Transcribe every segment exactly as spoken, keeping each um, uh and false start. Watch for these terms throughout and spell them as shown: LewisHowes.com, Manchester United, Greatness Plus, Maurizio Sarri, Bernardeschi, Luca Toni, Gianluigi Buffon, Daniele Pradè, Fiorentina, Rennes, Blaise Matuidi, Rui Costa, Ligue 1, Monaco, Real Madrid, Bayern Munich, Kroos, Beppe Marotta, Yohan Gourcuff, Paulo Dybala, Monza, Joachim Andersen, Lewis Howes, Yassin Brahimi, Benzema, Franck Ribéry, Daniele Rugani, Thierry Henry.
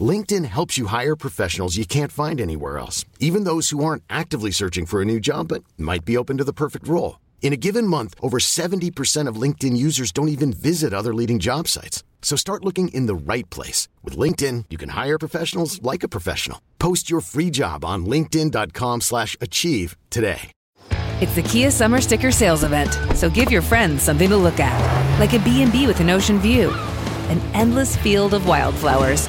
LinkedIn helps you hire professionals you can't find anywhere else, even those who aren't actively searching for a new job but might be open to the perfect role. In a given month, over seventy percent of LinkedIn users don't even visit other leading job sites. So start looking in the right place. With LinkedIn, you can hire professionals like a professional. Post your free job on linkedin dot com slash achieve today. It's the Kia Summer Sticker Sales Event, so give your friends something to look at, like a B and B with an ocean view, an endless field of wildflowers,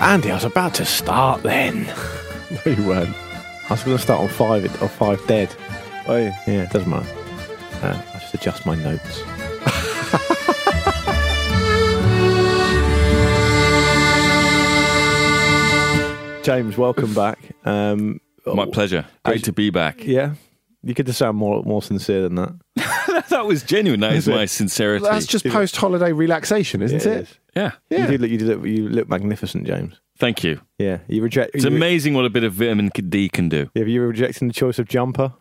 Andy, I was about to start then. No, you weren't. I was going to start on five or five dead. Oh, yeah. Yeah, it doesn't matter. Uh, I just adjust my notes. James, welcome back. Um, my pleasure. Great to be back. Yeah. You could just sound more more sincere than that. That was genuine. That is, is my sincerity. That's just post-holiday relaxation, isn't yeah, it? Is. Yeah. yeah. You did look, you did look, you look magnificent, James. Thank you. Yeah. You reject. It's you re- amazing what a bit of vitamin D can do. Yeah, have you rejecting the choice of jumper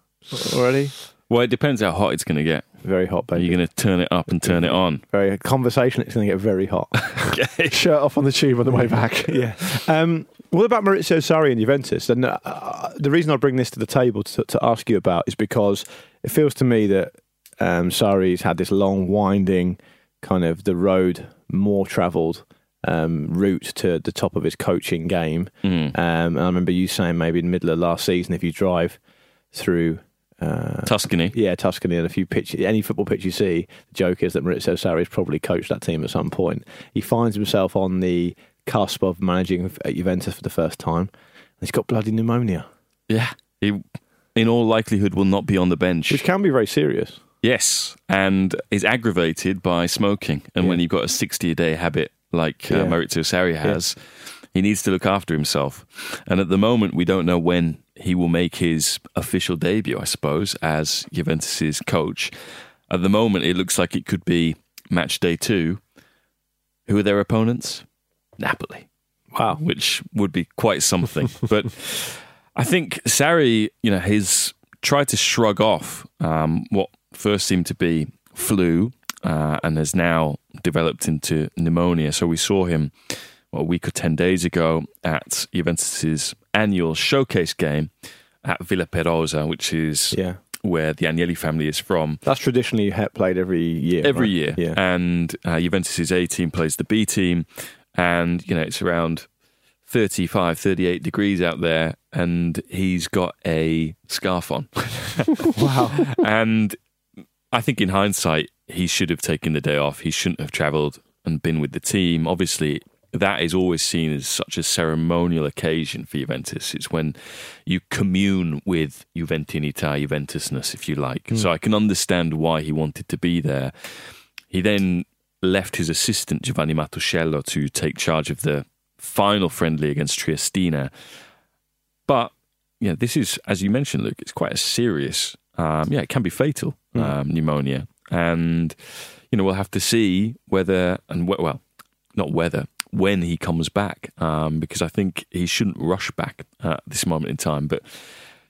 already? Well, it depends how hot it's going to get. Very hot, baby. You're going to turn it up and turn it on. Very conversation. It's going to get very hot. Okay. Shirt off on the tube on the way back. Yeah. Um, what about Maurizio Sarri and Juventus? And uh, the reason I bring this to the table to, to ask you about is because it feels to me that um, Sarri's had this long, winding kind of the road more travelled um, route to the top of his coaching game. Mm. Um, and I remember you saying maybe in the middle of last season, if you drive through. Uh, Tuscany. Yeah, Tuscany, and a few pitch, any football pitch you see, the joke is that Maurizio Sarri's probably coached that team at some point. He finds himself on the cusp of managing at Juventus for the first time. He's got bloody pneumonia. Yeah. He, in all likelihood, will not be on the bench. Which can be very serious. Yes, and is aggravated by smoking. And yeah. when you've got a sixty-a-day habit like uh, yeah. Maurizio Sarri has, yeah. he needs to look after himself. And at the moment, we don't know when he will make his official debut, I suppose, as Juventus's coach. At the moment, it looks like it could be match day two. Who are their opponents? Napoli. Wow. Which would be quite something. But I think Sarri, you know, has tried to shrug off um, what first seemed to be flu uh, and has now developed into pneumonia. So we saw him well, a week or ten days ago at Juventus's annual showcase game at Villa Perosa, which is yeah. where the Agnelli family is from. That's traditionally played every year. Every right? year. Yeah. And uh, Juventus's A team plays the B team. And, you know, it's around thirty-five, thirty-eight degrees out there. And he's got a scarf on. Wow. And I think in hindsight, he should have taken the day off. He shouldn't have travelled and been with the team. Obviously, that is always seen as such a ceremonial occasion for Juventus. It's when you commune with Juventinita, Juventusness, if you like. Mm. So I can understand why he wanted to be there. He then left his assistant, Giovanni Mattuscello, to take charge of the final friendly against Triestina. But yeah, this is, as you mentioned, Luke, it's quite a serious, um, yeah, it can be fatal, mm. um, pneumonia. And, you know, we'll have to see whether, and wh- well, not whether, when he comes back, um, because I think he shouldn't rush back uh, at this moment in time. But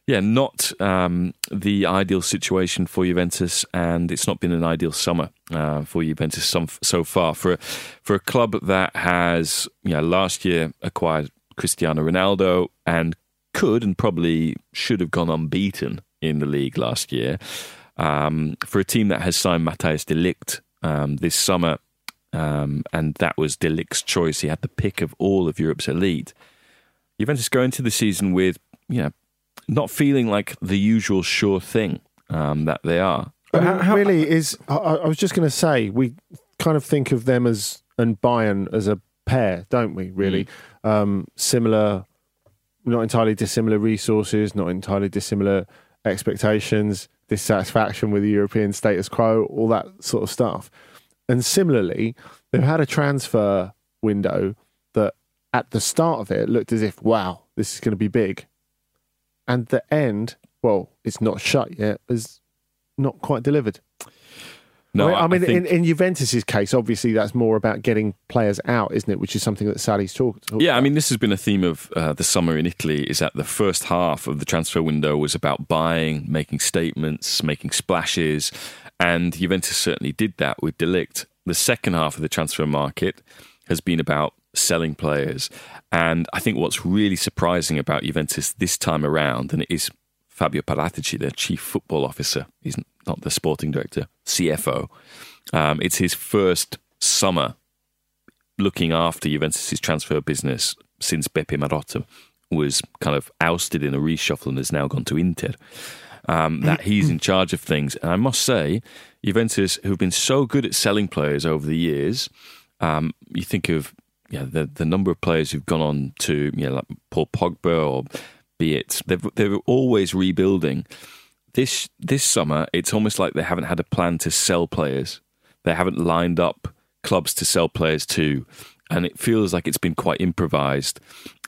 yeah, not um, the ideal situation for Juventus, and it's not been an ideal summer uh, for Juventus some, so far. For a, for a club that has, you know, last year acquired Cristiano Ronaldo and could and probably should have gone unbeaten in the league last year, um, for a team that has signed Matthias De Ligt um, this summer. Um, and that was De Ligt's choice. He had the pick of all of Europe's elite. Juventus go into the season with, you know, not feeling like the usual sure thing um, that they are. But how, how, really is, I, I was just going to say, we kind of think of them as, and Bayern as a pair, don't we, really? Mm. Um, similar, not entirely dissimilar resources, not entirely dissimilar expectations, dissatisfaction with the European status quo, all that sort of stuff. And similarly, they've had a transfer window that at the start of it looked as if, wow, this is going to be big. And the end, well, it's not shut yet, is not quite delivered. No, I mean, I think... in, in Juventus' case, obviously, that's more about getting players out, isn't it? Which is something that Sarri's talked, talked yeah, about. Yeah, I mean, this has been a theme of uh, the summer in Italy, is that the first half of the transfer window was about buying, making statements, making splashes, and Juventus certainly did that with De Ligt. The second half of the transfer market has been about selling players, and I think what's really surprising about Juventus this time around, and it is Fabio Paratici, their chief football officer, he's not the sporting director, C F O. Um, it's his first summer looking after Juventus' transfer business since Beppe Marotta was kind of ousted in a reshuffle and has now gone to Inter, um, that he's in charge of things. And I must say, Juventus, who've been so good at selling players over the years, um, you think of yeah the, the number of players who've gone on to, you know, like Paul Pogba or... be it. They've, they're always rebuilding. This this summer, it's almost like they haven't had a plan to sell players. They haven't lined up clubs to sell players to. And it feels like it's been quite improvised.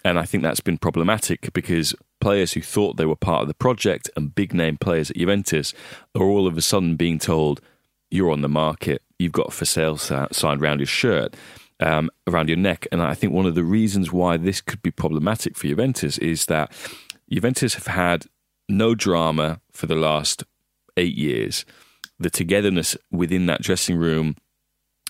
And I think that's been problematic because players who thought they were part of the project and big-name players at Juventus are all of a sudden being told, you're on the market, you've got a for sale sign around your shirt, Um, around your neck. And I think one of the reasons why this could be problematic for Juventus is that Juventus have had no drama for the last eight years. The togetherness within that dressing room,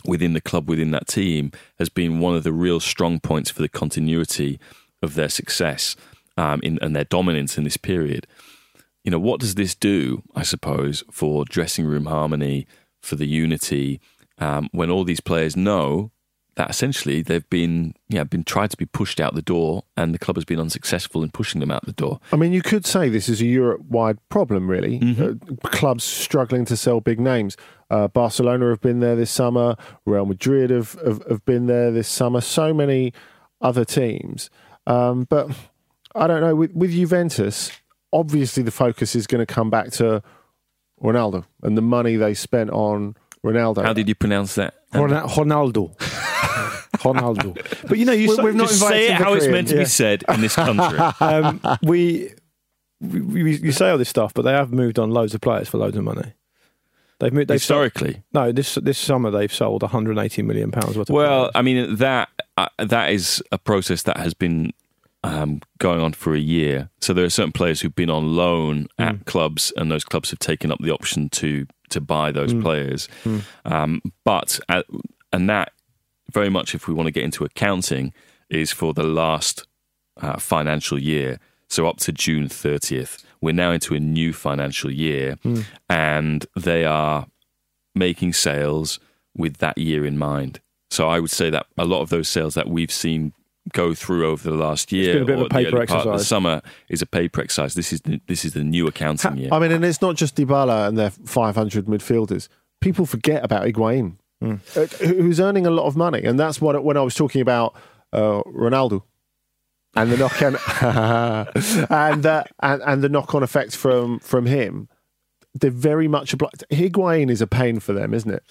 within the club, within that team has been one of the real strong points for the continuity of their success um, in, and their dominance in this period. You know, what does this do, I suppose, for dressing room harmony, for the unity, um, when all these players know that essentially they've been yeah been tried to be pushed out the door and the club has been unsuccessful in pushing them out the door. I mean, you could say this is a Europe-wide problem, really. Mm-hmm. Uh, clubs struggling to sell big names. Uh, Barcelona have been there this summer. Real Madrid have, have, have been there this summer. So many other teams. Um, but I don't know, with, with Juventus, obviously the focus is going to come back to Ronaldo and the money they spent on Ronaldo. How did you pronounce that? Ron- Ronaldo. Ronaldo. But you know, you we're, we're not say it how Korean. It's meant to yeah. be said in this country. um, we, we, we, you say all this stuff, but they have moved on loads of players for loads of money. They've moved they've historically. Sold, no, this this summer they've sold one hundred eighty million pounds worth of well, players. I mean that uh, that is a process that has been um, going on for a year. So there are certain players who've been on loan mm. at clubs, and those clubs have taken up the option to to buy those mm. players. Mm. Um, but uh, and that. Very much, if we want to get into accounting, is for the last uh, financial year. So up to June thirtieth, we're now into a new financial year mm. and they are making sales with that year in mind. So I would say that a lot of those sales that we've seen go through over the last year, it's been a bit or of a paper the exercise. Part of the summer is a paper exercise. This is the, this is the new accounting ha- year. I mean, and it's not just Dybala and their five hundred midfielders. People forget about Higuain. Mm. Who's earning a lot of money, and that's what when I was talking about uh, Ronaldo and the knock and, uh, and and the knock on effect from from him, they're very much obliged. Higuain is a pain for them, isn't it?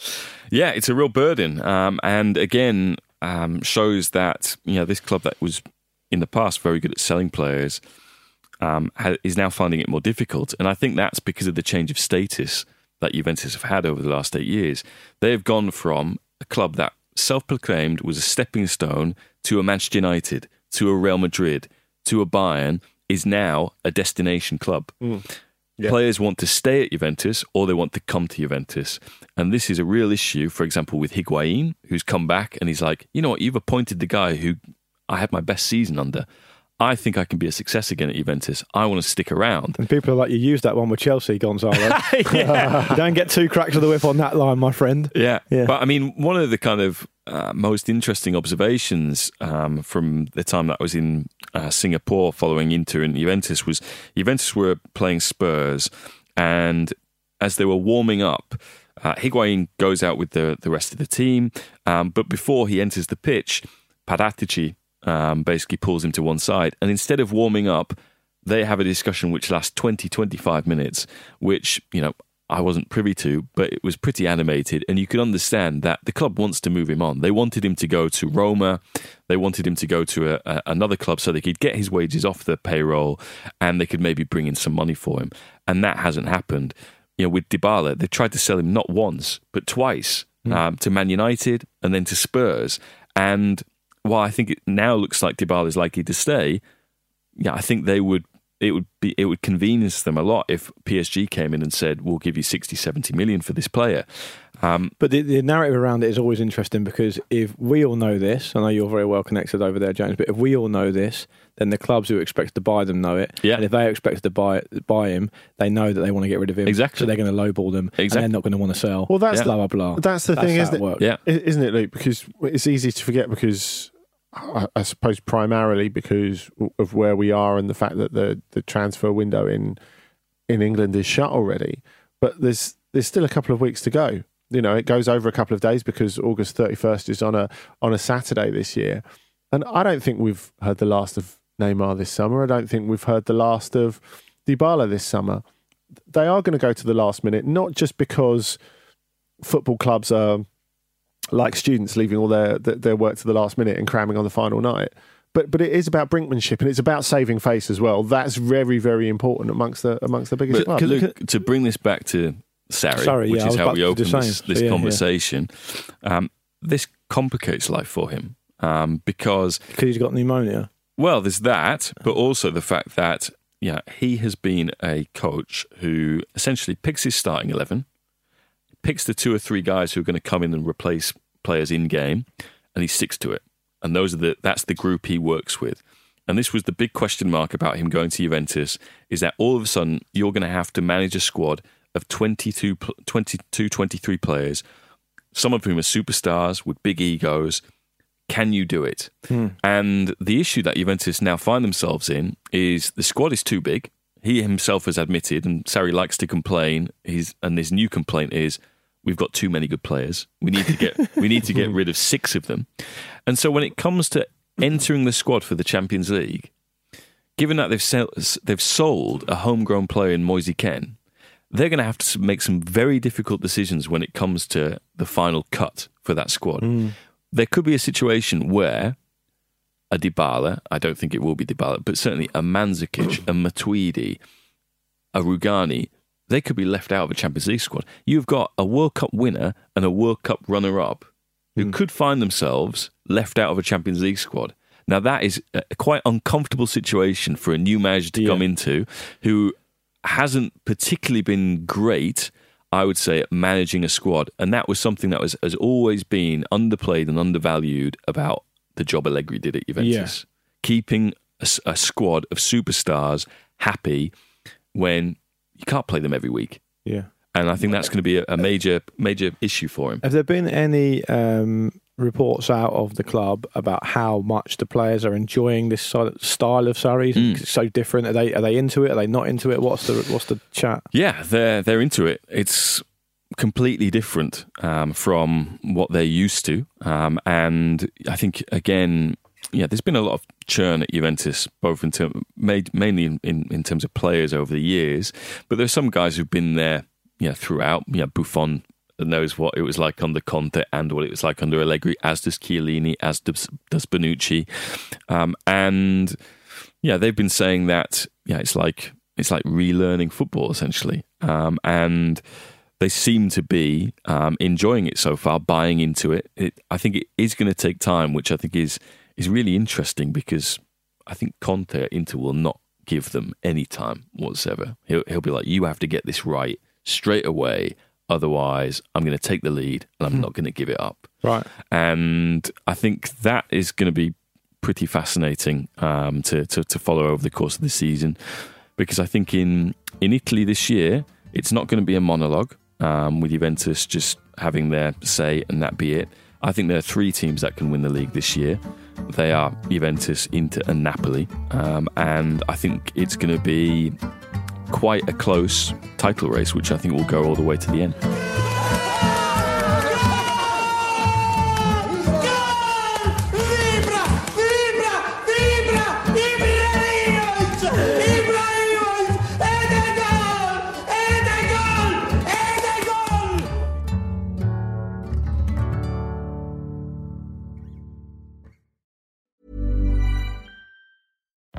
Yeah, it's a real burden, um, and again um, shows that you know this club that was in the past very good at selling players um, ha- is now finding it more difficult, and I think that's because of the change of status that Juventus have had over the last eight years. They have gone from a club that self-proclaimed was a stepping stone to a Manchester United, to a Real Madrid, to a Bayern, is now a destination club. Mm. Yeah. Players want to stay at Juventus or they want to come to Juventus. And this is a real issue, for example, with Higuain, who's come back and he's like, you know what, you've appointed the guy who I had my best season under. I think I can be a success again at Juventus. I want to stick around. And people are like, you used that one with Chelsea, Gonzalo. yeah. You don't get two cracks of the whip on that line, my friend. Yeah. yeah. But I mean, one of the kind of uh, most interesting observations um, from the time that I was in uh, Singapore following Inter and Juventus was Juventus were playing Spurs, and as they were warming up, uh, Higuain goes out with the, the rest of the team, um, but before he enters the pitch, Paratici um, basically pulls him to one side, and instead of warming up, they have a discussion which lasts twenty, twenty-five minutes, which, you know, I wasn't privy to, but it was pretty animated. And you can understand that the club wants to move him on. They wanted him to go to Roma. They wanted him to go to a, a, another club so they could get his wages off the payroll and they could maybe bring in some money for him. And that hasn't happened. You know, with Dybala, they tried to sell him not once, but twice, mm. um, to Man United and then to Spurs. And while I think it now looks like Dybala is likely to stay, yeah, I think they would... It would be it would convenience them a lot if P S G came in and said, we'll give you sixty, seventy million for this player. Um, but the, the narrative around it is always interesting, because if we all know this, I know you're very well connected over there, James, but if we all know this, then the clubs who are expected to buy them know it. Yeah. And if they are expected to buy buy him, they know that they want to get rid of him. Exactly. So they're going to lowball them, exactly. And they're not going to want to sell. Well, that's yeah. blah, blah, blah. That's the that's thing, isn't it? Yeah. Isn't it, Luke? Because it's easy to forget because... I suppose primarily because of where we are and the fact that the, the transfer window in in England is shut already. But there's there's still a couple of weeks to go. You know, it goes over a couple of days because August thirty-first is on a on a Saturday this year. And I don't think we've heard the last of Neymar this summer. I don't think we've heard the last of Dybala this summer. They are going to go to the last minute, not just because football clubs are... like students leaving all their their work to the last minute and cramming on the final night. But but it is about brinkmanship and it's about saving face as well. That's very, very important amongst the amongst the biggest clubs. Luke, to bring this back to Sarri, Sorry, which yeah, is how we open this, this so, yeah, conversation, yeah. Um, this complicates life for him um, because... Because he's got pneumonia. Well, there's that, but also the fact that yeah, he has been a coach who essentially picks his starting eleven, picks the two or three guys who are going to come in and replace players in game, and he sticks to it. And those are the that's the group he works with. And this was the big question mark about him going to Juventus, is that all of a sudden you're going to have to manage a squad of twenty-two, twenty-three players, some of whom are superstars with big egos. Can you do it? Hmm. And the issue that Juventus now find themselves in is the squad is too big. He himself has admitted, and Sarri likes to complain, He's and his new complaint is, we've got too many good players. We need to get we need to get rid of six of them. And so when it comes to entering the squad for the Champions League, given that they've sell, they've sold a homegrown player in Moise Kean, they're going to have to make some very difficult decisions when it comes to the final cut for that squad. Mm. There could be a situation where a Dybala, I don't think it will be Dybala, but certainly a Mandzukic, a Matuidi, a Rugani, they could be left out of a Champions League squad. You've got a World Cup winner and a World Cup runner-up who mm. could find themselves left out of a Champions League squad. Now, that is a quite uncomfortable situation for a new manager to yeah. come into, who hasn't particularly been great, I would say, at managing a squad. And that was something that was has always been underplayed and undervalued about the job Allegri did at Juventus. Yeah. Keeping a, a squad of superstars happy when... you can't play them every week. Yeah. And I think that's going to be a, a major, major issue for him. Have there been any um, reports out of the club about how much the players are enjoying this style of Sarri's? Mm. It's so different. Are they are they into it? Are they not into it? What's the what's the chat? Yeah, they're they're into it. It's completely different um, from what they're used to. Um, and I think again, yeah, there's been a lot of churn at Juventus, both in term, made, mainly in, in, in terms of players over the years. But there are some guys who've been there, you know, throughout. You know, Buffon knows what it was like under Conte and what it was like under Allegri, as does Chiellini, as does, does Bonucci, um, and yeah, they've been saying that yeah, it's like it's like relearning football essentially, um, and they seem to be um, enjoying it so far, buying into it. it I think it is going to take time, which I think is. It's really interesting because I think Conte at Inter will not give them any time whatsoever. He'll, he'll be like, you have to get this right straight away. Otherwise, I'm going to take the lead and I'm hmm. not going to give it up. Right. And I think that is going to be pretty fascinating um, to, to, to follow over the course of the season, because I think in, in Italy this year, it's not going to be a monologue um, with Juventus just having their say and that be it. I think there are three teams that can win the league this year. They are Juventus, Inter and Napoli. Um, and I think it's going to be quite a close title race, which I think will go all the way to the end.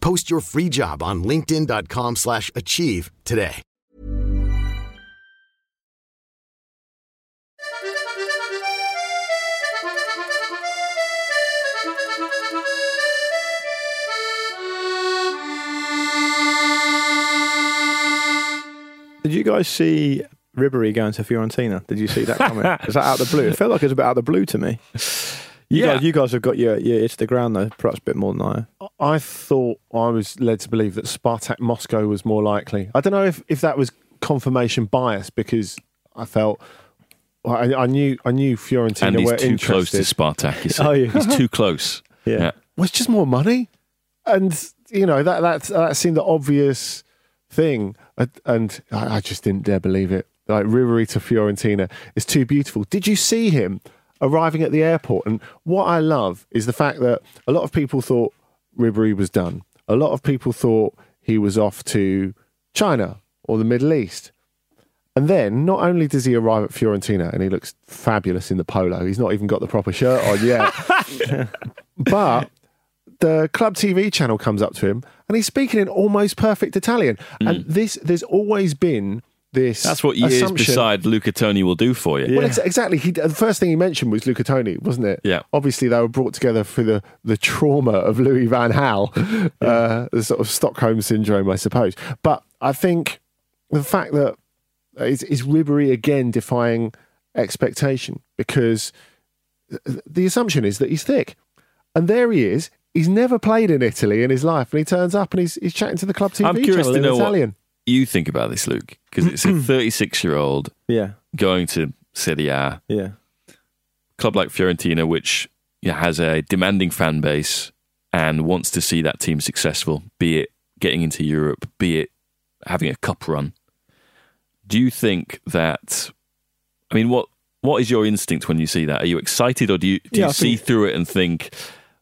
Post your free job on linkedin dot com slash achieve today. Did you guys see Ribéry going to Fiorentina? Did you see that coming? Is that out of the blue? It felt like it was a bit out of the blue to me. You, yeah. guys, you guys have got your, your ear to the ground, though, perhaps a bit more than I. I thought I was led to believe that Spartak Moscow was more likely. I don't know if, if that was confirmation bias, because I felt... I, I knew I knew Fiorentina were interested. And he's too close to Spartak, you see. Oh, yeah. He's too close. Yeah. yeah. Well, it's just more money. And, you know, that, that, that seemed the obvious... thing, and I just didn't dare believe it. Like, Ribéry to Fiorentina is too beautiful. Did you see him arriving at the airport? And what I love is the fact that a lot of people thought Ribéry was done. A lot of people thought he was off to China or the Middle East. And then, not only does he arrive at Fiorentina and he looks fabulous in the polo, he's not even got the proper shirt on yet. But the Club T V channel comes up to him and he's speaking in almost perfect Italian. Mm. And this, there's always been this That's what years assumption. Beside Luca Toni will do for you. Yeah. Well, ex- exactly. He, the first thing he mentioned was Luca Toni, wasn't it? Yeah. Obviously, they were brought together through the, the trauma of Louis van Gaal, yeah. uh, the sort of Stockholm syndrome, I suppose. But I think the fact that is, is Ribéry again defying expectation, because the assumption is that he's thick. And there he is. He's never played in Italy in his life, and he turns up and he's, he's chatting to the Club T V channel in Italian. I'm curious to know what you think about this, Luke, because it's a thirty-six-year-old yeah. going to Serie A, yeah. club like Fiorentina, which has a demanding fan base and wants to see that team successful, be it getting into Europe, be it having a cup run. Do you think that... I mean, what what is your instinct when you see that? Are you excited, or do you, do yeah, you see think... through it and think...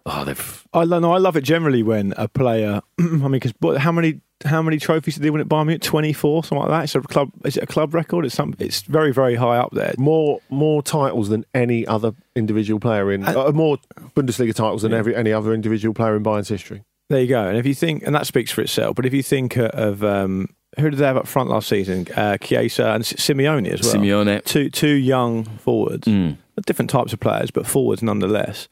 Oh, they've... I no, I love it generally when a player. I mean, because how many how many trophies did they win at Bayern Munich? twenty-four, something like that. It's a club. Is it a club record? It's some. It's very very high up there. More more titles than any other individual player in uh, uh, more Bundesliga titles than yeah. every any other individual player in Bayern's history. There you go. And if you think, and that speaks for itself. But if you think of um, who did they have up front last season? Uh, Chiesa and Simeone as well. Simeone. Two two young forwards, mm. different types of players, but forwards nonetheless.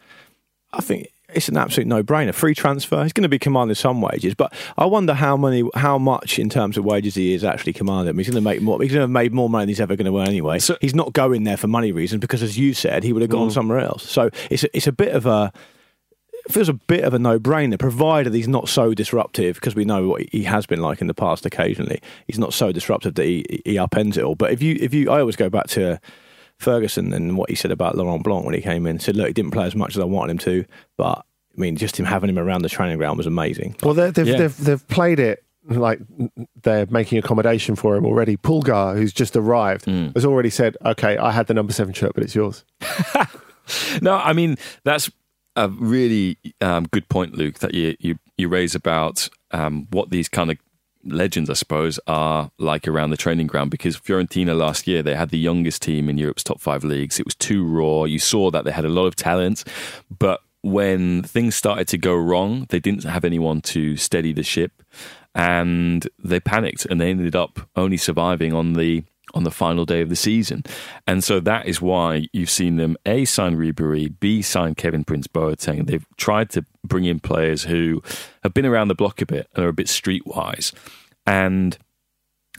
I think. It's an absolute no-brainer. Free transfer. He's going to be commanding some wages, but I wonder how many, how much in terms of wages he is actually commanding. He's going to make more. He's going to have made more money than he's ever going to earn anyway. So, he's not going there for money reasons, because, as you said, he would have gone mm. somewhere else. So it's a, it's a bit of a it feels a bit of a no-brainer, provided he's not so disruptive, because we know what he has been like in the past. Occasionally, he's not so disruptive that he, he upends it all. But if you if you, I always go back to Ferguson and what he said about Laurent Blanc when he came in. He said, look, he didn't play as much as I wanted him to, but I mean, just him having him around the training ground was amazing. Well, they've yeah. they've, they've played it like they're making accommodation for him already. Pulgar, who's just arrived, mm. has already said, okay, I had the number seven shirt, but it's yours. No, I mean, that's a really um, good point, Luke, that you you, you raise about um, what these kind of legends, I suppose, are like around the training ground, because Fiorentina last year, they had the youngest team in Europe's top five leagues. It was too raw. You saw that they had a lot of talent, but when things started to go wrong, they didn't have anyone to steady the ship, and they panicked, and they ended up only surviving on the on the final day of the season. And so that is why you've seen them A, sign Ribéry, B, sign Kevin Prince Boateng. They've tried to bring in players who have been around the block a bit and are a bit streetwise. And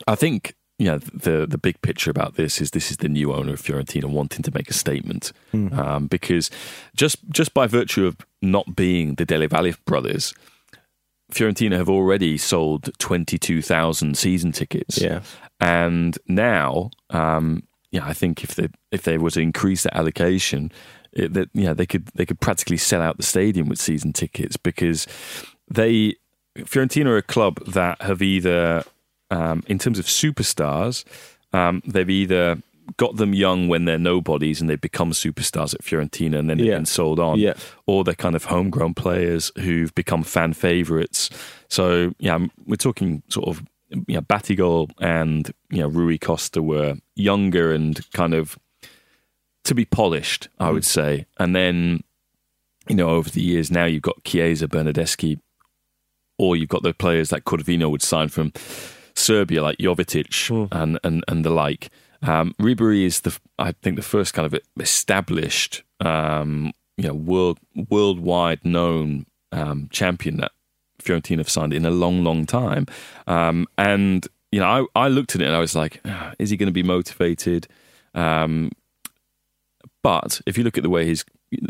I think, you know, the the big picture about this is this is the new owner of Fiorentina wanting to make a statement, mm. um, because just just by virtue of not being the Dele Valle brothers, Fiorentina have already sold twenty-two thousand season tickets. Yeah, and now, um, yeah, I think if they if they were to increase that allocation, it, that yeah, they could they could practically sell out the stadium with season tickets, because they Fiorentina are a club that have either. Um, in terms of superstars, um, they've either got them young when they're nobodies and they become superstars at Fiorentina and then yeah. they've been sold on, yeah. or they're kind of homegrown players who've become fan favourites. So, yeah, we're talking sort of, you know, Batigol and, you know, Rui Costa were younger and kind of to be polished, I would mm. say. And then, you know, over the years now you've got Chiesa, Bernardeschi, or you've got the players that Corvino would sign from Serbia, like Jovetic mm. and, and, and the like. Um, Ribéry is the, I think, the first kind of established, um, you know, world worldwide known um, champion that Fiorentina have signed in a long, long time. Um, and you know, I, I looked at it and I was like, oh, is he going to be motivated? Um, but if you look at the way he's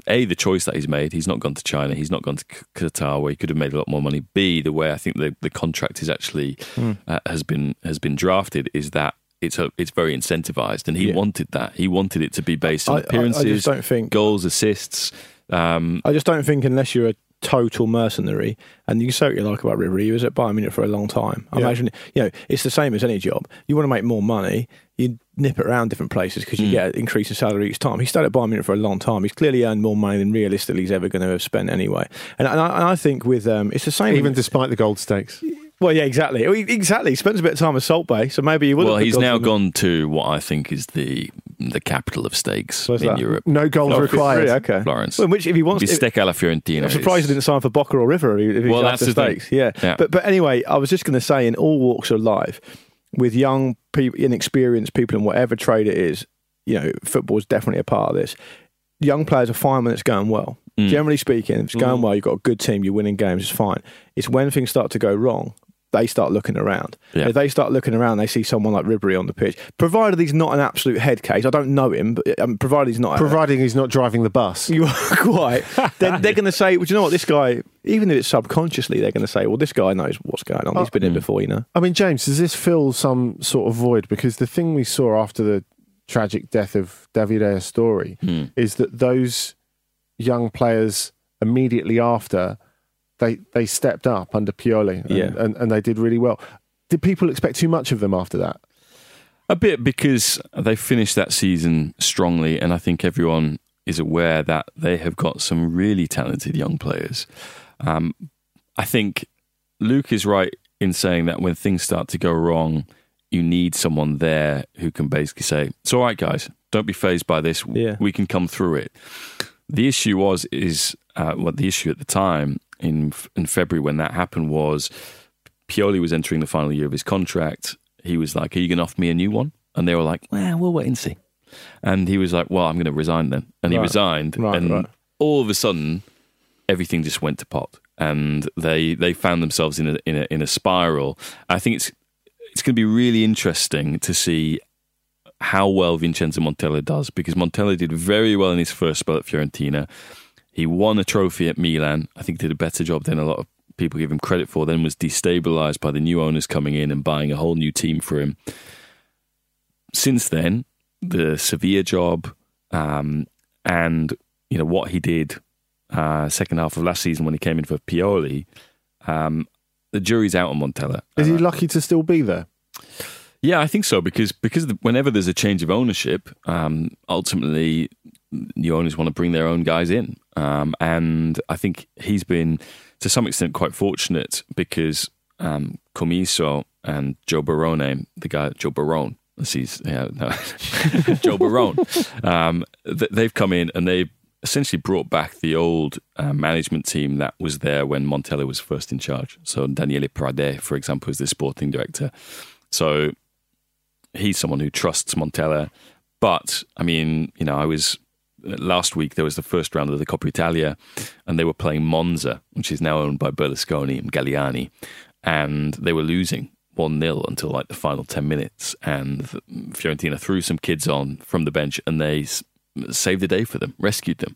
A, the choice that he's made, he's not gone to China, he's not gone to Qatar where he could have made a lot more money. B, the way I think the, the contract is actually mm. uh, has been has been drafted is that it's a, it's very incentivized, and he yeah. wanted that. He wanted it to be based on I, appearances, I, I just don't think, goals, assists. Um, I just don't think unless you're a total mercenary, and you can say what you like about Ribéry, he was at Bayern Munich for a long time. I yeah. imagine, you know, it's the same as any job. You want to make more money, you nip it around different places because you mm. get an increase in salary each time. He stayed at Bayern Munich for a long time. He's clearly earned more money than realistically he's ever going to have spent anyway. And, and, I, and I think with um, it's the same, even despite the gold stakes. Well, yeah, exactly, exactly. He spends a bit of time at Salt Bay, so maybe he would. Well, he's now gone to what I think is the the capital of stakes in that? Europe. No goals Florence. required. Really? Okay, Florence. Well, in which if he wants, if, Stecca la Fiorentina. I'm surprised he didn't sign for Boca or River. If he well, that's the stakes. Yeah. yeah, but but anyway, I was just going to say, in all walks of life, with young people, inexperienced people, in whatever trade it is, you know, football is definitely a part of this. Young players are fine when it's going well. Mm. Generally speaking, if it's going mm. well, you've got a good team, you're winning games, it's fine. It's when things start to go wrong, they start looking around. Yeah. If they start looking around, they see someone like Ribéry on the pitch. Provided he's not an absolute head case, I don't know him, but um, provided he's not... Providing he's not driving the bus. You are quite. Then they're going to say, well, do you know what, this guy... Even if it's subconsciously, they're going to say, well, this guy knows what's going on. He's been in before, you know. I mean, James, does this fill some sort of void? Because the thing we saw after the tragic death of Davide Astori mm. is that those young players immediately after... They they stepped up under Pioli and, yeah. and, and they did really well. Did people expect too much of them after that? A bit, because they finished that season strongly, and I think everyone is aware that they have got some really talented young players. Um, I think Luke is right in saying that when things start to go wrong, you need someone there who can basically say, it's all right, guys, don't be fazed by this. Yeah. We can come through it. The issue was, is uh, what well, the issue at the time in in February when that happened was Pioli was entering the final year of his contract. He was like, are you going to offer me a new one? And they were like, well, we'll wait and see. And he was like, well, I'm going to resign then. And right. he resigned. Right, and right. all of a sudden, everything just went to pot. And they they found themselves in a, in a, in a spiral. I think it's it's going to be really interesting to see how well Vincenzo Montella does, because Montella did very well in his first spell at Fiorentina. He won a trophy at Milan. I think did a better job than a lot of people give him credit for. Then was destabilised by the new owners coming in and buying a whole new team for him. Since then, the Sevilla job um, and you know what he did uh, second half of last season when he came in for Pioli, um, the jury's out on Montella. Is he lucky to still be there? Yeah, I think so, because because whenever there's a change of ownership, um, ultimately new owners want to bring their own guys in. Um, and I think he's been, to some extent, quite fortunate because um, Comiso and Joe Barone, the guy, Joe Barone, he's, yeah, no, Joe Barone, um, th- they've come in and they've essentially brought back the old uh, management team that was there when Montella was first in charge. So Daniele Prade, for example, is the sporting director. So he's someone who trusts Montella. But, I mean, you know, I was... Last week, there was the first round of the Coppa Italia and they were playing Monza, which is now owned by Berlusconi and Galliani. And they were losing one nil until like the final ten minutes. And Fiorentina threw some kids on from the bench and they saved the day for them, rescued them.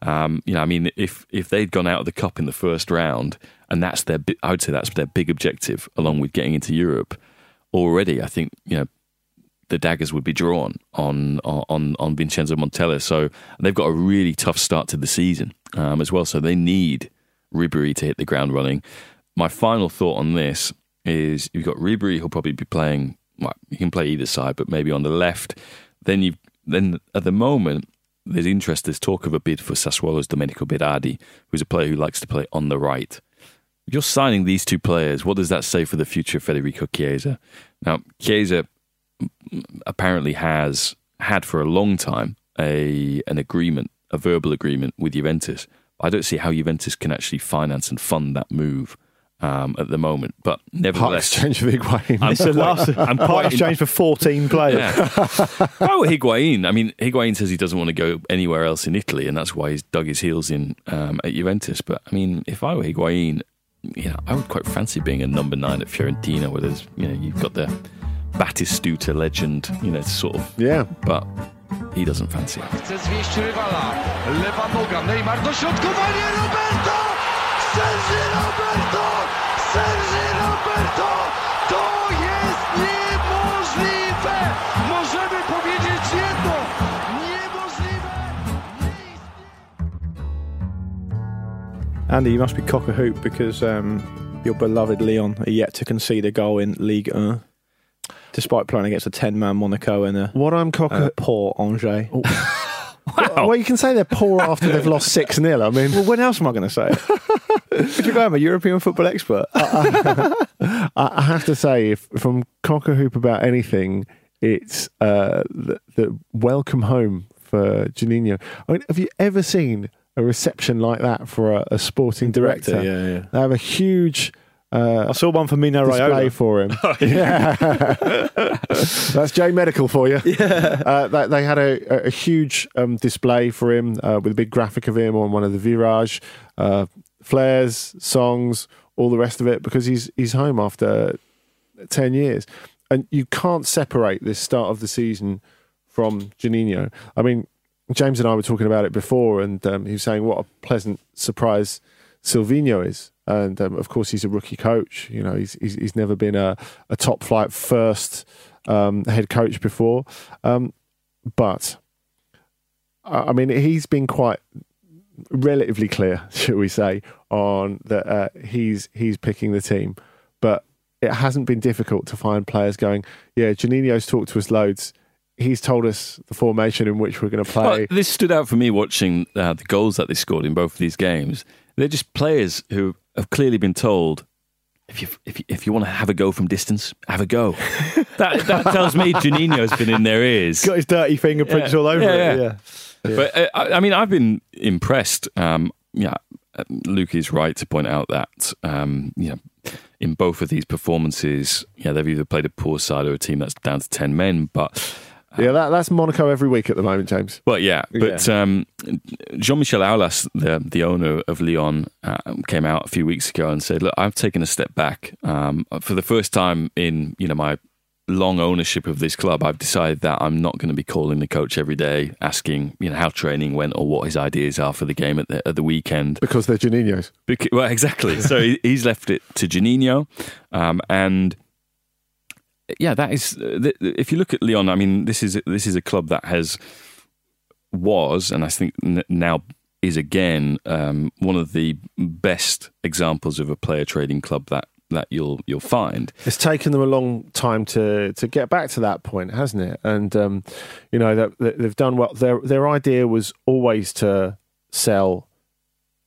Um, you know, I mean, if if they'd gone out of the Cup in the first round, and that's their, I would say that's their big objective, along with getting into Europe, already, I think, you know, the daggers would be drawn on on on Vincenzo Montella. So they've got a really tough start to the season um, as well. So they need Ribéry to hit the ground running. My final thought on this is you've got Ribéry, who'll probably be playing, well, you can play either side, but maybe on the left. Then you then at the moment, there's interest, there's talk of a bid for Sassuolo's Domenico Berardi, who's a player who likes to play on the right. If you're signing these two players, what does that say for the future of Federico Chiesa? Now, Chiesa apparently has had for a long time a an agreement, a verbal agreement with Juventus. I don't see how Juventus can actually finance and fund that move um, at the moment. But nevertheless, part exchange for Higuain. I'm it's quite, the last. I'm quite exchange for fourteen players. Yeah. Oh, Higuain. I mean, Higuain says he doesn't want to go anywhere else in Italy, and that's why he's dug his heels in um, at Juventus. But I mean, if I were Higuain, you know, I would quite fancy being a number nine at Fiorentina, where there's, you know, you've got the Batistuta legend, you know, sort of. Yeah. But he doesn't fancy it. Chce zwieść rywala. Lewa noga. Neymar do środkowania. Roberto! Sergi Roberto! Sergi Roberto! To jest niemożliwe! Możemy powiedzieć jedno. Niemożliwe! Nie Andy, you must be cock a hoop because um, your beloved Lyon are yet to concede a goal in Ligue one. Despite playing against a ten-man Monaco and a what I'm cock- uh, poor Angers. Wow. Well, you can say they're poor after they've lost six nil. I mean, well, when else am I going to say it? Would you go, I'm a European football expert. I, I, I have to say, if, if I'm cock a hoop about anything, it's uh, the, the welcome home for Juninho. I mean, have you ever seen a reception like that for a, a sporting director? director? Yeah, yeah. They have a huge... Uh, I saw one for Mino Raiola for him. Oh, yeah. Yeah. That's J Medical for you. Yeah. Uh, they, they had a, a huge um, display for him uh, with a big graphic of him on one of the Virage, uh, flares, songs, all the rest of it, because he's he's home after ten years, and you can't separate this start of the season from Juninho. I mean, James and I were talking about it before, and um, he was saying what a pleasant surprise Sylvinho is. And um, of course, he's a rookie coach. You know, he's he's, he's never been a, a top flight first um, head coach before. Um, but I mean, he's been quite relatively clear, shall we say, on that uh, he's he's picking the team. But it hasn't been difficult to find players going, yeah, Juninho's talked to us loads. He's told us the formation in which we're going to play. Well, this stood out for me watching uh, the goals that they scored in both of these games. They're just players who have clearly been told, if you if you, if you want to have a go from distance, have a go. that that tells me Juninho's been in their ears. Got his dirty fingerprints yeah. all over yeah, it. Yeah. Yeah. But uh, I mean, I've been impressed. Um, yeah, Luke is right to point out that um, you know, in both of these performances, yeah, they've either played a poor side or a team that's down to ten men, but. Yeah, that, that's Monaco every week at the moment, James. Well, yeah, but yeah. Um, Jean-Michel Aulas, the, the owner of Lyon, uh, came out a few weeks ago and said, look, I've taken a step back. Um, for the first time in, you know, my long ownership of this club, I've decided that I'm not going to be calling the coach every day, asking, you know, how training went or what his ideas are for the game at the, at the weekend. Because they're Juninho's. Because, well, exactly. So he, he's left it to Juninho um, and... Yeah, that is. If you look at Lyon, I mean, this is this is a club that has was, and I think now is again um, one of the best examples of a player trading club that that you'll you'll find. It's taken them a long time to to get back to that point, hasn't it? And um, you know that they, they've done well. Their their idea was always to sell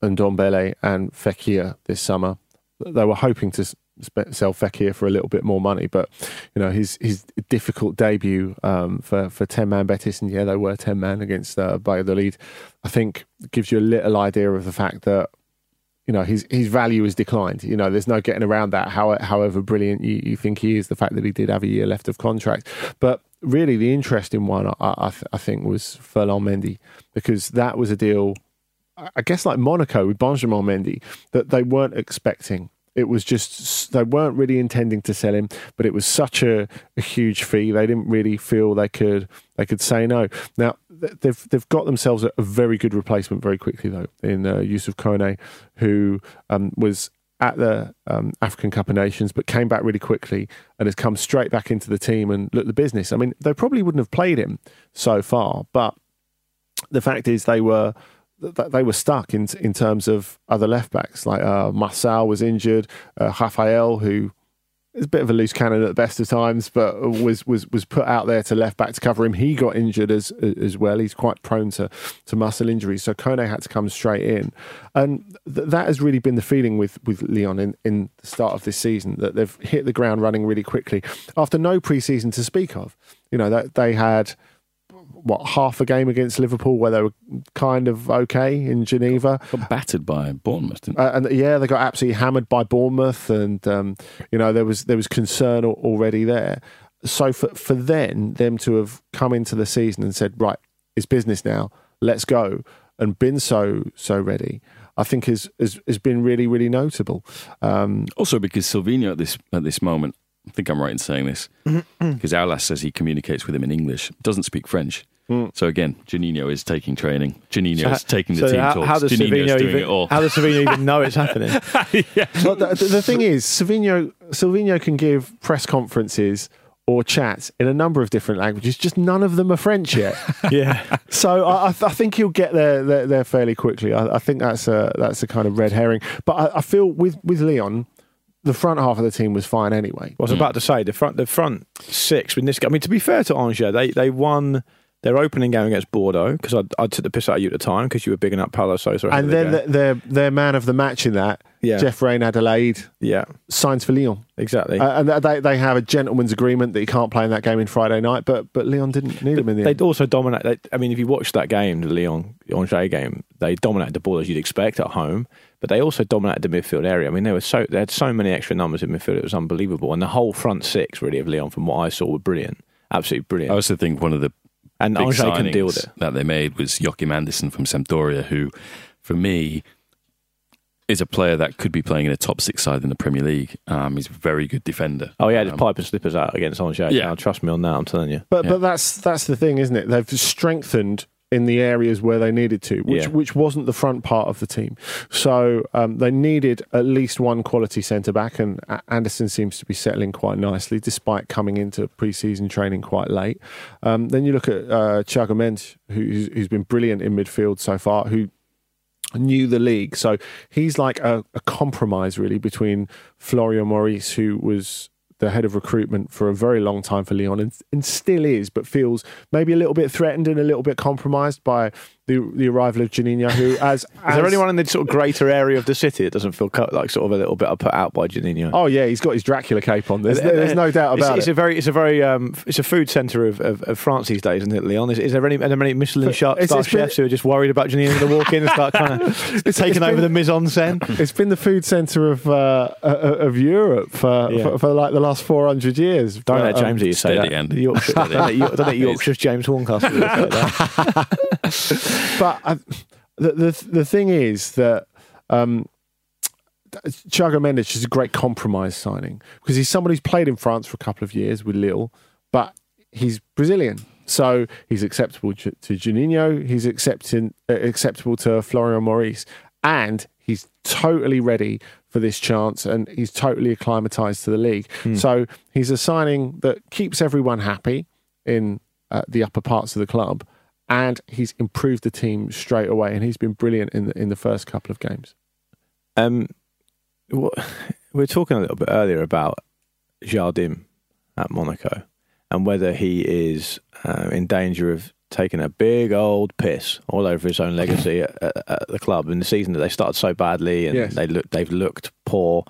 Ndombele and Fekir this summer. They were hoping to sell Fekir for a little bit more money, but you know his his difficult debut um, for for ten man Betis, and yeah, they were ten man against uh, Bayern Munich. I think gives you a little idea of the fact that, you know, his his value has declined. You know, there's no getting around that, how, however brilliant you, you think he is, the fact that he did have a year left of contract. But really the interesting one, I, I, th- I think, was Ferland Mendy, because that was a deal, I guess like Monaco with Benjamin Mendy, that they weren't expecting. It was just, they weren't really intending to sell him, but it was such a, a huge fee. They didn't really feel they could they could say no. Now, they've they've got themselves a, a very good replacement very quickly, though, in uh, Yusuf Kone, who um, was at the um, African Cup of Nations, but came back really quickly and has come straight back into the team and looked the business. I mean, they probably wouldn't have played him so far, but the fact is they were... They were stuck in in terms of other left backs, like uh, Marcel was injured, uh, Rafael, who is a bit of a loose cannon at the best of times, but was was was put out there to left back to cover him. He got injured as as well. He's quite prone to to muscle injuries, so Kone had to come straight in, and th- that has really been the feeling with with Lyon in in the start of this season, that they've hit the ground running really quickly after no pre-season to speak of. You know that they had, what, half a game against Liverpool where they were kind of okay in Geneva. Got battered by Bournemouth, didn't they? Uh, and yeah, they got absolutely hammered by Bournemouth, and um, you know there was there was concern already there. So for for then them to have come into the season and said, right, it's business now, let's go, and been so so ready, I think has has, has been really really notable. Um, also because Sylvinho at this at this moment, I think I'm right in saying this, because Aulas says he communicates with him in English, doesn't speak French. Mm. So again, Juninho is taking training. Juninho so is taking the so team how, talks. How does Juninho doing even, it all. How does Sylvinho even know it's happening? Yeah. Well, the, the thing is, Sylvinho, Sylvinho can give press conferences or chats in a number of different languages, just none of them are French yet. Yeah. So I, I, th- I think you'll get there, there, there fairly quickly. I, I think that's a, that's a kind of red herring. But I, I feel with, with Lyon, the front half of the team was fine anyway. I was about to say, the front the front six with this guy. I mean, to be fair to Angers, they, they won their opening game against Bordeaux, because I, I took the piss out of you at the time because you were bigging up Paulo Sousa. And then the the, their their man of the match in that, yeah. Geoffrey Adelaide, yeah. signs for Lyon. Exactly. Uh, and they they have a gentleman's agreement that he can't play in that game in Friday night, but but Lyon didn't need but him in the they'd end. They'd also dominate. They, I mean, if you watch that game, the Lyon Angers game, they dominated the ball as you'd expect at home. But they also dominated the midfield area. I mean, they were so they had so many extra numbers in midfield; it was unbelievable. And the whole front six, really, of Lyon, from what I saw, were brilliant, absolutely brilliant. I also think one of the and big signings can deal with it. That they made was Joachim Andersen from Sampdoria, who, for me, is a player that could be playing in a top six side in the Premier League. Um, he's a very good defender. Oh yeah, just um, pipe and slippers out against Angers. Yeah, now, trust me on that. I'm telling you. But yeah. but that's that's the thing, isn't it? They've strengthened in the areas where they needed to, which yeah. which wasn't the front part of the team. So um, they needed at least one quality centre-back, and Andersen seems to be settling quite nicely, despite coming into pre-season training quite late. Um, then you look at uh, Thiago Mendes, who's, who's been brilliant in midfield so far, who knew the league. So he's like a, a compromise, really, between Florian Maurice, who was the head of recruitment for a very long time for Lyon, and, and still is, but feels maybe a little bit threatened and a little bit compromised by the the arrival of Juninho, who as... Is as, there anyone in the sort of greater area of the city that doesn't feel cut, like sort of a little bit put out by Juninho? Oh yeah, he's got his Dracula cape on. There's, there's no doubt about it's, it. It's a very, it's a very, um, it's a food centre of, of, of France these days, isn't it, Lyon? Is, is there any, any, any Michelin star chefs been, who are just worried about Juninho going to walk in and start kind of it's, taking it's over been, the mise-en-scene? It's been the food centre of uh, of Europe for, yeah. for, for like the last four hundred years. Don't but, let James um, you say that. Again. Yorkshire, don't let Yorkshire's James Horncastle say that. But I, the, the the thing is that um, Thiago Mendes is a great compromise signing, because he's somebody who's played in France for a couple of years with Lille, but he's Brazilian, so he's acceptable to, to Juninho, he's accepting, uh, acceptable to Florian Maurice, and he's totally ready for this chance, and he's totally acclimatised to the league. Mm. So he's a signing that keeps everyone happy in uh, the upper parts of the club. And he's improved the team straight away, and he's been brilliant in the, in the first couple of games. Um, what we were talking a little bit earlier about Jardim at Monaco and whether he is uh, in danger of taking a big old piss all over his own legacy at, at, at the club in the season that they started so badly and yes. they look, they've looked poor.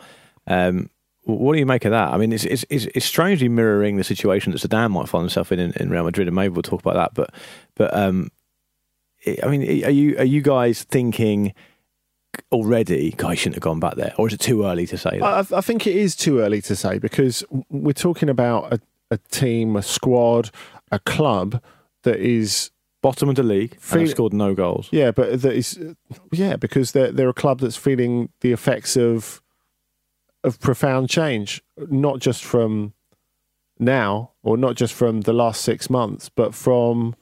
Um, what do you make of that? I mean, it's, it's it's strangely mirroring the situation that Zidane might find himself in, in in Real Madrid, and maybe we'll talk about that. But but um, I mean, are you are you guys thinking already, guys shouldn't have gone back there, or is it too early to say that? I, I think it is too early to say because we're talking about a, a team, a squad, a club that is bottom of the league feel, and scored no goals. Yeah, but that is yeah because they're they're a club that's feeling the effects of. of profound change, not just from now or not just from the last six months, but from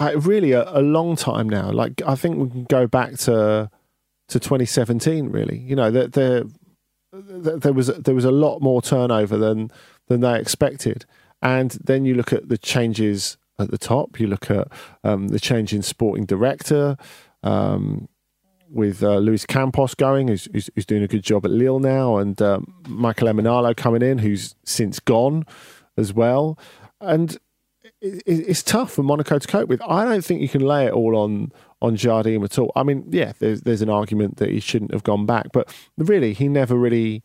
like, really a, a long time now. Like, I think we can go back to to twenty seventeen, really. You know, that there, there there was there was a lot more turnover than than they expected. And then you look at the changes at the top, you look at um, the change in sporting director, um with uh, Luis Campos going, who's, who's, who's doing a good job at Lille now, and um, Michael Emanalo coming in, who's since gone as well. And it, it's tough for Monaco to cope with. I don't think you can lay it all on, on Jardim at all. I mean, yeah, there's, there's an argument that he shouldn't have gone back, but really, he never really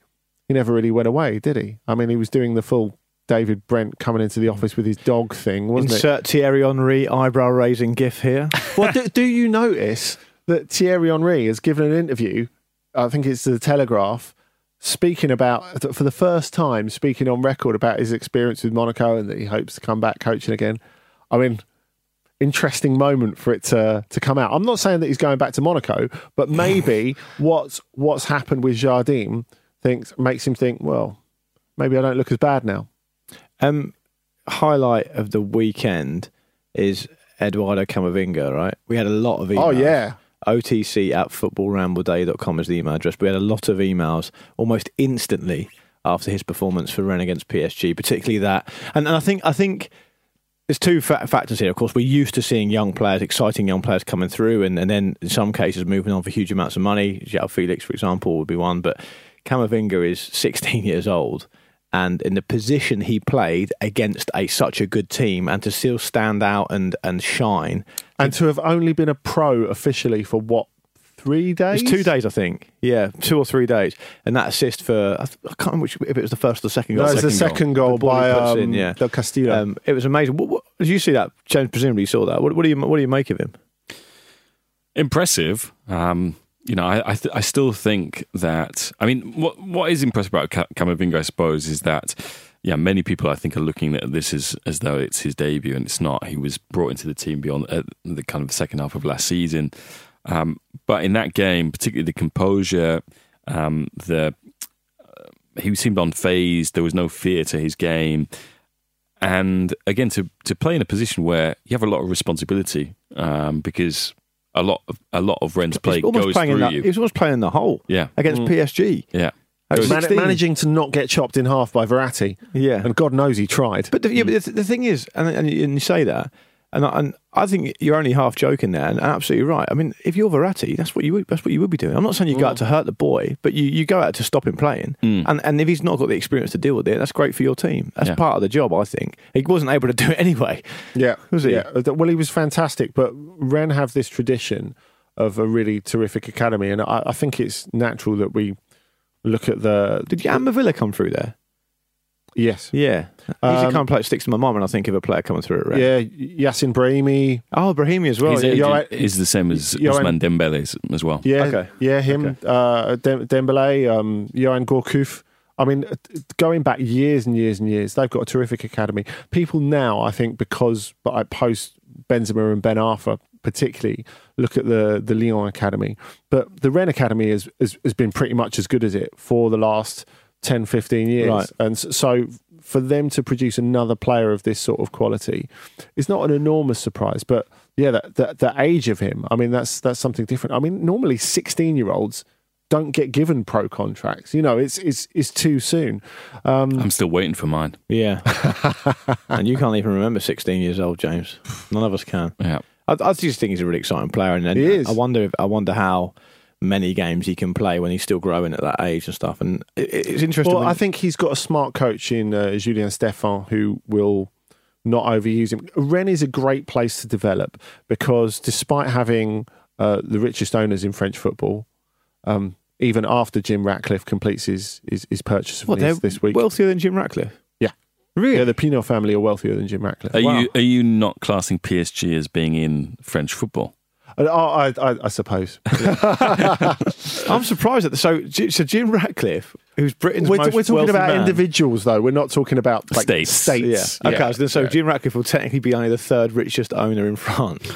he never really went away, did he? I mean, he was doing the full David Brent coming into the office with his dog thing, wasn't Insert it? Insert Thierry Henry eyebrow-raising gif here. Well, do, do you notice that Thierry Henry has given an interview, I think it's to The Telegraph, speaking about, for the first time, speaking on record about his experience with Monaco and that he hopes to come back coaching again. I mean, interesting moment for it to to come out. I'm not saying that he's going back to Monaco, but maybe what's, what's happened with Jardim thinks makes him think, well, maybe I don't look as bad now. Um, highlight of the weekend is Eduardo Camavinga, right? We had a lot of emails. Oh, yeah. O T C at football ramble day dot com is the email address. We had a lot of emails almost instantly after his performance for Rennes against P S G, particularly that. And, and I think I think there's two fa- factors here. Of course, we're used to seeing young players, exciting young players coming through and, and then in some cases moving on for huge amounts of money. João Felix, for example, would be one. But Camavinga is sixteen years old. And in the position he played against a such a good team, and to still stand out and, and shine, and to have only been a pro officially for what three days? It's two days, I think. Yeah, two or three days. And that assist for I can't remember which, if it was the first or second goal. No, it was the second goal, goal by um, in, yeah. Del Castillo. Um, it was amazing. What, what, did you see that, James? Presumably you saw that. What, what do you what do you make of him? Impressive. Um, You know, I I, th- I still think that, I mean, what what is impressive about Camavinga, I suppose, is that, yeah, many people, I think, are looking at this as, as though it's his debut, and it's not. He was brought into the team beyond uh, the kind of second half of last season. Um, but in that game, particularly the composure, um, the uh, he seemed unfazed. There was no fear to his game. And again, to, to play in a position where you have a lot of responsibility um, because... A lot of a lot of Rennes play goes through that, you. He was almost playing the hole. Yeah. Against mm. P S G. Yeah. Man- managing to not get chopped in half by Verratti. Yeah. And God knows he tried. But the, mm. yeah, but the, the thing is, and, and you say that, and I, and I think you're only half joking there, and absolutely right. I mean, if you're Verratti, that's what you would, that's what you would be doing. I'm not saying you go mm. out to hurt the boy, but you, you go out to stop him playing. Mm. And and if he's not got the experience to deal with it, that's great for your team. That's yeah. part of the job, I think. He wasn't able to do it anyway. Yeah, was he? Yeah. Well, he was fantastic, but Rennes have this tradition of a really terrific academy, and I, I think it's natural that we look at the. Did Amavilla come through there? Yes. Yeah. He's um, a kind of player that sticks to my mind when I think of a player coming through at Red. Yeah, Yassin Brahimi. Oh, Brahimi as well. He's, yeah, right. He's the same as Ousmane Dembele as well. Yeah, okay. yeah him, okay. uh, Dembele, um, Yohan Gourcuff. I mean, going back years and years and years, they've got a terrific academy. People now, I think, because but I post Benzema and Ben Arfa particularly, look at the, the Lyon academy. But the Rennes academy has, has, has been pretty much as good as it for the last ten, fifteen years. Right. And so for them to produce another player of this sort of quality, it's not an enormous surprise, but yeah, that, that, the age of him, I mean, that's that's something different. I mean, normally sixteen-year-olds don't get given pro contracts. You know, it's it's it's too soon. Um, I'm still waiting for mine. Yeah. And you can't even remember sixteen years old, James. None of us can. Yeah. I, I just think he's a really exciting player. And then he is. I wonder if, I wonder how many games he can play when he's still growing at that age and stuff. And it's interesting. Well, I think he's got a smart coach in uh, Julien Stéphan who will not overuse him. Rennes is a great place to develop because despite having uh, the richest owners in French football, um, even after Jim Ratcliffe completes his, his, his purchase of what, Nice this week. Wealthier than Jim Ratcliffe? Yeah. Really? Yeah, the Pinot family are wealthier than Jim Ratcliffe. Are, wow. you, are you not classing P S G as being in French football? I, I, I suppose. Yeah. I'm surprised at the, so. So Jim Ratcliffe, who's Britain's we're, most we're talking about man. Individuals, though. We're not talking about like, states. States. Yeah. Okay. Yeah. So yeah. Jim Ratcliffe will technically be only the third richest owner in France.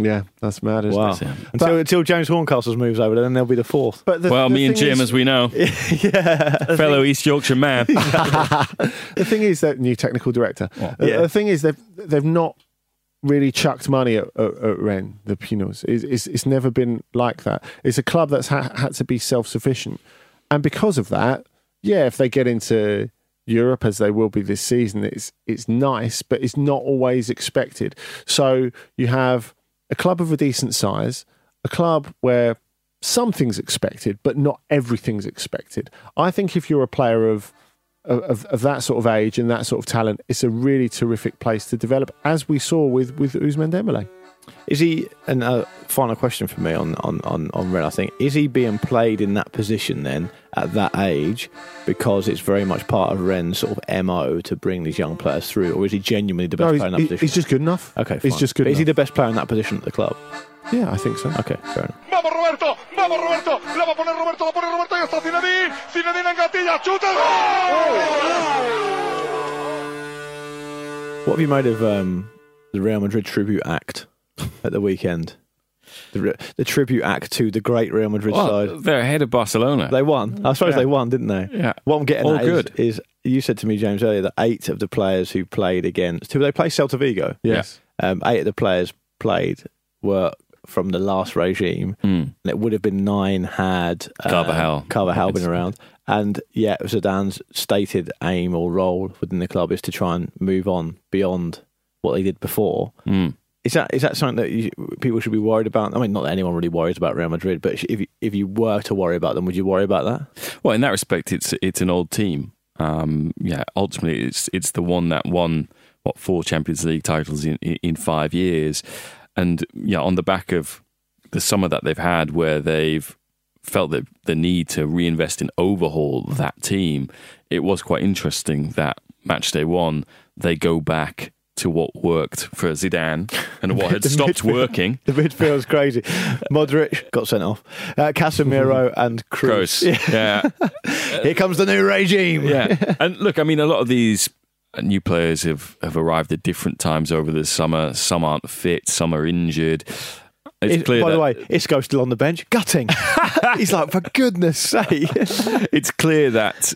Yeah, that's mad, isn't wow. it? Yeah. Until, but, until James Horncastle's moves over, then they'll be the fourth. But the, well, the me and Jim, is, as we know. Yeah. Fellow East Yorkshire man. The thing is, that new technical director. Yeah. The, yeah. the thing is, they've they've not really chucked money at, at, at Rennes, the Pinots. It's, it's, it's never been like that. It's a club that's ha- had to be self-sufficient. And because of that, yeah, if they get into Europe, as they will be this season, it's it's nice, but it's not always expected. So you have a club of a decent size, a club where something's expected, but not everything's expected. I think if you're a player of Of, of that sort of age and that sort of talent, it's a really terrific place to develop, as we saw with, with Ousmane Dembélé. Is he, and a final question for me on, on, on, on Ren, I think, is he being played in that position then at that age because it's very much part of Ren's sort of M O to bring these young players through, or is he genuinely the best no, player in that he, position? He's just good enough. Okay, fine. He's just good but enough. Is he the best player in that position at the club? Yeah, I think so. Okay, fair enough. Vamos Roberto, vamos Roberto, la va a poner Roberto, la pone Roberto, y está Zinedine, Zinedine en Gatilla, chuta, gol! What have you made of um, the Real Madrid tribute act at the weekend? The, the tribute act to the great Real Madrid well, side. They're ahead of Barcelona. They won. I suppose yeah. they won, didn't they? Yeah. What I'm getting All at good. Is, is, you said to me, James, earlier that eight of the players who played against, who they play Celta Vigo. Yes. Um, eight of the players played were from the last regime. Mm. And it would have been nine had uh, Carvajal. Carvajal been around. And yeah, Zidane's stated aim or role within the club is to try and move on beyond what they did before. Mm. Is that is that something that you, people should be worried about? I mean, not that anyone really worries about Real Madrid, but if you, if you were to worry about them, would you worry about that? Well, in that respect, it's it's an old team. Um, yeah, ultimately, it's it's the one that won what four Champions League titles in in five years, and yeah, on the back of the summer that they've had, where they've felt the the need to reinvest and overhaul that team, it was quite interesting that match day one they go back to what worked for Zidane and what had stopped midfield, working. The midfield's crazy. Modric got sent off. Uh, Casemiro and Kroos. Kroos. Yeah. yeah. Here comes the new regime. Yeah. And look, I mean, a lot of these new players have, have arrived at different times over the summer. Some aren't fit, some are injured. It's it, clear by that, the way, Isco's still on the bench. Gutting. He's like, for goodness sake. It's clear that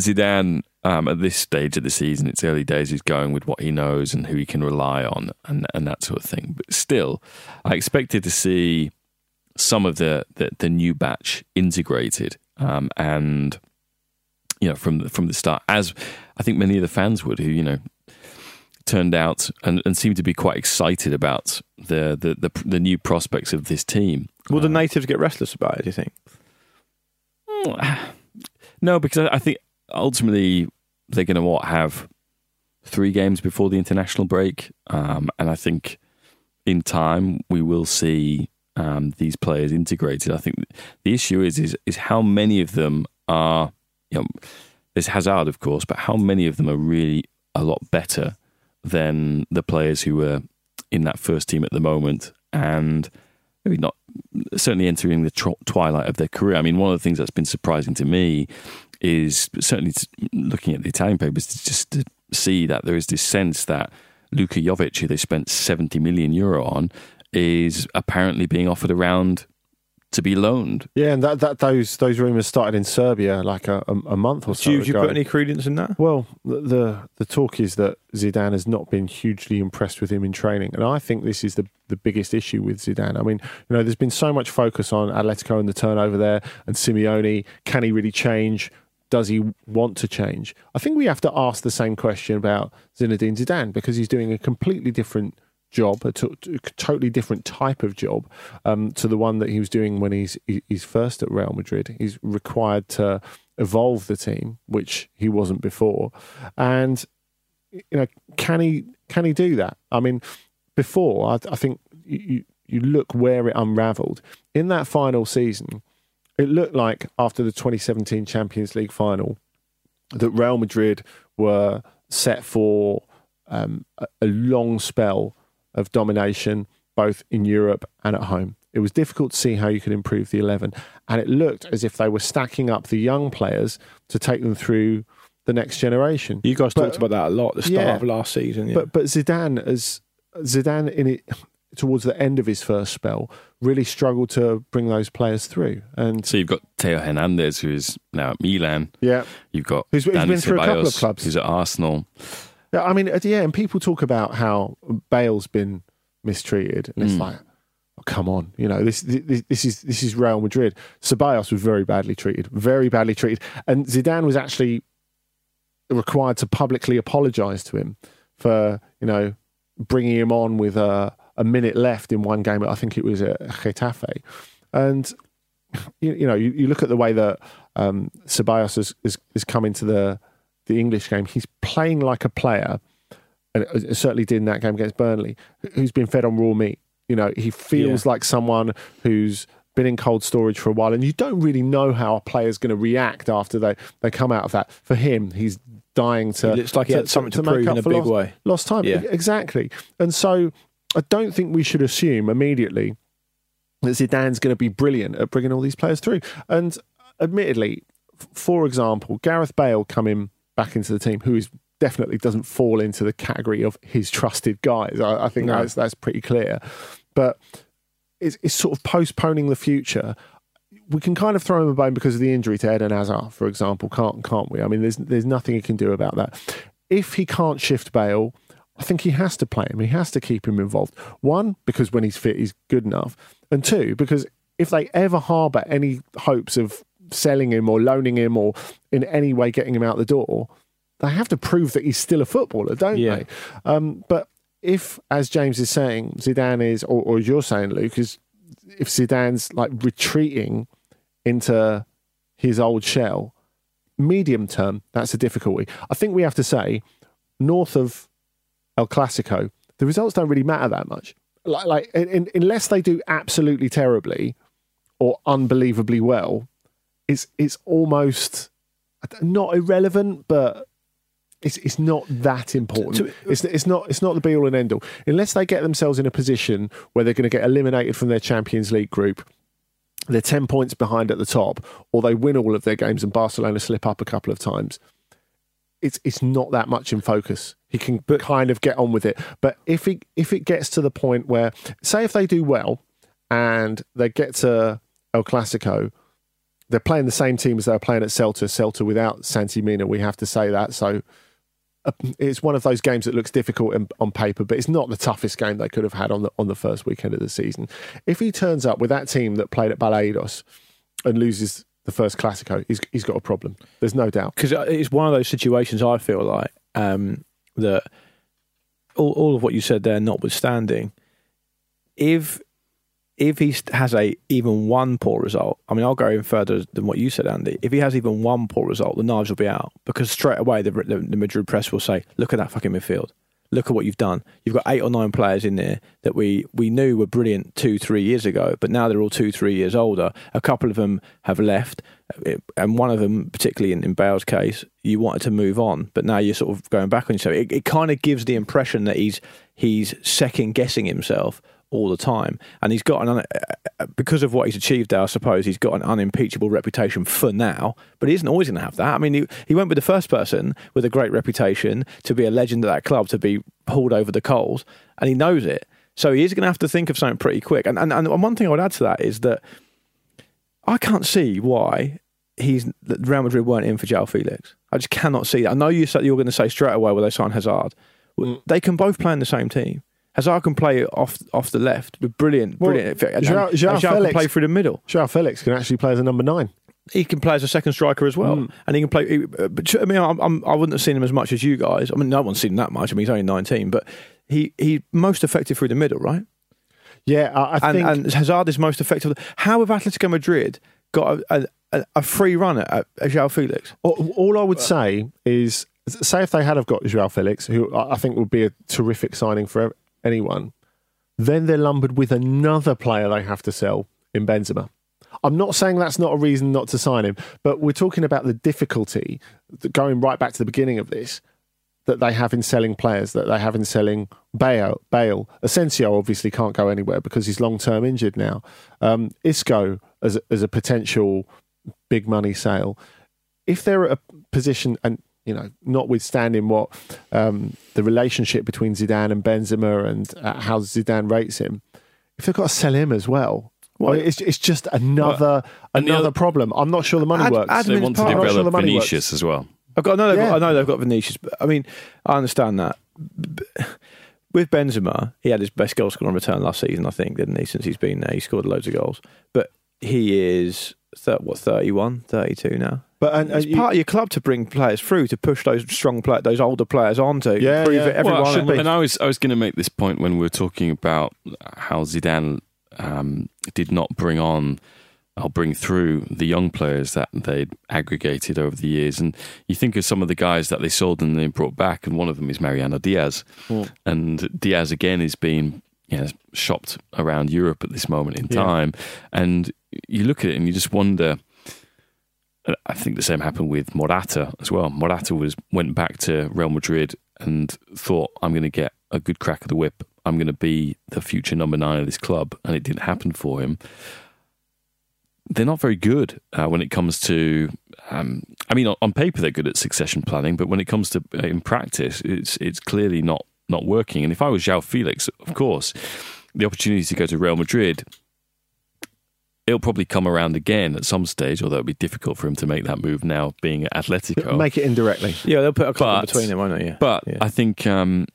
Zidane, Um, at this stage of the season, it's early days, he's going with what he knows and who he can rely on and, and that sort of thing. But still, I expected to see some of the, the, the new batch integrated um, and, you know, from the, from the start, as I think many of the fans would, who, you know, turned out and, and seemed to be quite excited about the, the, the, the new prospects of this team. Will uh, the natives get restless about it, do you think? No, because I think ultimately they're going to what have three games before the international break, um, and I think in time we will see um, these players integrated. I think the issue is is is how many of them are. You know, there's Hazard, of course, but how many of them are really a lot better than the players who were in that first team at the moment, and maybe not certainly entering the tw- twilight of their career. I mean, one of the things that's been surprising to me is certainly looking at the Italian papers, just to see that there is this sense that Luka Jovic, who they spent seventy million euro on, is apparently being offered around to be loaned. Yeah, and that, that those those rumours started in Serbia like a, a month or so ago. Do you put any credence in that? Well, the, the the talk is that Zidane has not been hugely impressed with him in training, and I think this is the, the biggest issue with Zidane. I mean, you know, there's been so much focus on Atletico and the turnover there, and Simeone, can he really change? Does he want to change? I think we have to ask the same question about Zinedine Zidane, because he's doing a completely different job, a, t a totally different type of job um, to the one that he was doing when he's he's first at Real Madrid. He's required to evolve the team, which he wasn't before. And you know, can he can he do that? I mean, before I, I think you you look where it unravelled in that final season. It looked like after the twenty seventeen Champions League final that Real Madrid were set for um, a, a long spell of domination, both in Europe and at home. It was difficult to see how you could improve the eleven. And it looked as if they were stacking up the young players to take them through the next generation. You guys but, talked about that a lot at the start yeah, of last season. Yeah. But, but Zidane, as, Zidane in it, towards the end of his first spell, really struggled to bring those players through. And so you've got Teo Hernandez, who is now at Milan. Yeah. You've got who's, who's been through a couple of clubs. Who's at Arsenal. Yeah, I mean, yeah, and people talk about how Bale's been mistreated, and mm. it's like, oh, come on, you know, this, this this is this is Real Madrid. Ceballos was very badly treated, very badly treated, and Zidane was actually required to publicly apologise to him for, you know, bringing him on with a a minute left in one game. I think it was at Getafe, and you, you know, you, you look at the way that um, Ceballos has, has has come into the. the English game. He's playing like a player, and certainly did in that game against Burnley, who's been fed on raw meat. You know, he feels yeah. like someone who's been in cold storage for a while, and you don't really know how a player's going to react after they, they come out of that. For him, he's dying to... It's like he had something to, to, to prove in a big lost, way. Lost time, yeah. Exactly. And so I don't think we should assume immediately that Zidane's going to be brilliant at bringing all these players through. And admittedly, for example, Gareth Bale come in back into the team, who is definitely doesn't fall into the category of his trusted guys. I, I think no. that's that's pretty clear. But it's, it's sort of postponing the future. We can kind of throw him a bone because of the injury to Eden Hazard, for example, can't can't we? I mean, there's there's nothing he can do about that. If he can't shift Bale, I think he has to play him. He has to keep him involved. One, because when he's fit, he's good enough, and two, because if they ever harbour any hopes of selling him or loaning him or in any way getting him out the door, they have to prove that he's still a footballer, don't yeah. they? Um, but if, as James is saying, Zidane is, or, or as you're saying, Luke, is if Zidane's like retreating into his old shell, medium term, that's a difficulty. I think we have to say, north of El Clasico, the results don't really matter that much. Like, like in, unless they do absolutely terribly or unbelievably well, It's it's almost not irrelevant, but it's it's not that important. It's it's not it's not the be all and end all. Unless they get themselves in a position where they're going to get eliminated from their Champions League group, they're ten points behind at the top, or they win all of their games and Barcelona slip up a couple of times, It's it's not that much in focus. He can kind of get on with it. But if he if it gets to the point where, say, if they do well and they get to El Clasico, they're playing the same team as they were playing at Celta. Celta without Santi Mina, we have to say that. So uh, it's one of those games that looks difficult in, on paper, but it's not the toughest game they could have had on the on the first weekend of the season. If he turns up with that team that played at Balaidos and loses the first Clasico, he's, he's got a problem. There's no doubt. Because it's one of those situations, I feel like, um, that all, all of what you said there notwithstanding, if... If he has a even one poor result, I mean, I'll go even further than what you said, Andy. If he has even one poor result, the knives will be out, because straight away the, the, the Madrid press will say, look at that fucking midfield. Look at what you've done. You've got eight or nine players in there that we, we knew were brilliant two, three years ago, but now they're all two, three years older. A couple of them have left, and one of them, particularly in, in Bale's case, you wanted to move on, but now you're sort of going back on yourself. It, it kind of gives the impression that he's he's second-guessing himself all the time, and he's got an un because of what he's achieved there, I suppose he's got an unimpeachable reputation for now, but he isn't always going to have that. I mean, he, he went with the first person with a great reputation to be a legend at that club, to be pulled over the coals, and he knows it, so he is going to have to think of something pretty quick. And, and, and one thing I would add to that is that I can't see why he's that Real Madrid weren't in for João Felix. I just cannot see that. I know you said you were going to say straight away, well, they signed Hazard. Mm. They can both play in the same team. Hazard can play off off the left, with brilliant, brilliant. Well, and, João, João and João Felix can play through the middle. João Felix can actually play as a number nine. He can play as a second striker as well, mm. and he can play. He, but I mean, I, I wouldn't have seen him as much as you guys. I mean, no one's seen him that much. I mean, he's only nineteen, but he he most effective through the middle, right? Yeah, I, I and, think... And Hazard is most effective. How have Atletico Madrid got a, a, a free run at, at João Felix? All, all I would say is, say if they had have got João Felix, who I think would be a terrific signing for anyone, then they're lumbered with another player they have to sell in Benzema. I'm not saying that's not a reason not to sign him, but we're talking about the difficulty, going right back to the beginning of this, that they have in selling players, that they have in selling Bale. Bale. Asensio obviously can't go anywhere because he's long-term injured now. Um, Isco as a, as a potential big money sale. If they're at a position, and you know, notwithstanding what um, the relationship between Zidane and Benzema and uh, how Zidane rates him, if they've got to sell him as well, well, I mean, it's it's just another well, another other, problem. I'm not sure the money ad, works. They want to develop sure the Vinicius works. as well. I've got, I, know they've yeah. got, I know they've got Vinicius, but I mean, I understand that. With Benzema, he had his best goal scorer on return last season, I think, didn't he? Since he's been there, he scored loads of goals. But he is, what, thirty-one, thirty-two now? But and, and It's you, part of your club to bring players through, to push those strong players, those older players on to. Yeah, prove yeah. It everyone well, should be. And I was, I was going to make this point when we were talking about how Zidane um, did not bring on... I'll bring through the young players that they'd aggregated over the years. And you think of some of the guys that they sold and they brought back, and one of them is Mariano Diaz. Mm. And Diaz, again, is being you know, shopped around Europe at this moment in time. Yeah. And you look at it and you just wonder... I think the same happened with Morata as well. Morata was went back to Real Madrid and thought, I'm going to get a good crack at the whip. I'm going to be the future number nine of this club. And it didn't happen for him. They're not very good uh, when it comes to, um, I mean, on, on paper they're good at succession planning, but when it comes to uh, in practice, it's it's clearly not not working. And if I was João Felix, of course, the opportunity to go to Real Madrid, it'll probably come around again at some stage, although it'd be difficult for him to make that move now, being at Atletico. Make it indirectly. Yeah, they'll put a club but, between them, won't they? Yeah. But yeah. I think, um,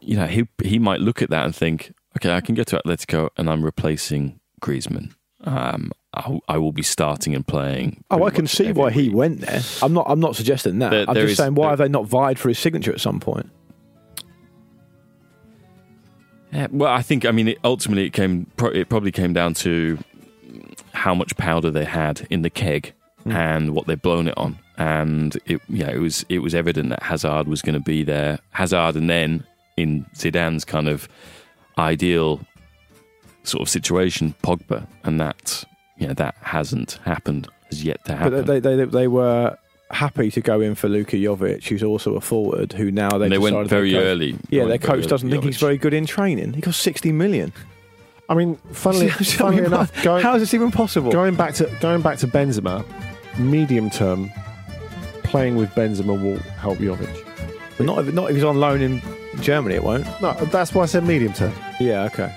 you know, he, he might look at that and think, okay, I can go to Atletico and I'm replacing Griezmann. Um, I, I will be starting and playing. Oh, I can see why week. he went there. I'm not. I'm not suggesting that. There, I'm there just is, saying why there, have they not vied for his signature at some point? Yeah, well, I think. I mean, it, ultimately, it came. It probably came down to how much powder they had in the keg mm. and what they'd blown it on. And it, yeah, it was. It was evident that Hazard was going to be there. Hazard, and then in Zidane's kind of ideal sort of situation, Pogba, and that. Yeah, that hasn't happened, has yet to happen. But they they they were happy to go in for Luka Jovic, who's also a forward, who now they, they went very they early. Yeah, their coach doesn't think he's very good in training. He cost sixty million. I mean, funnily, funnily enough, going, how is this even possible? Going back to going back to Benzema, medium term, playing with Benzema will help Jovic. But not if, not if he's on loan in Germany, it won't. No, that's why I said medium term. Yeah, okay.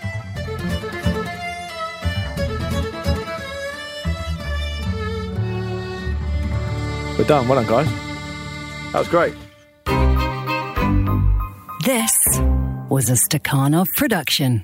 We're done. Well done, guys. That was great. This was a Stakhanov production.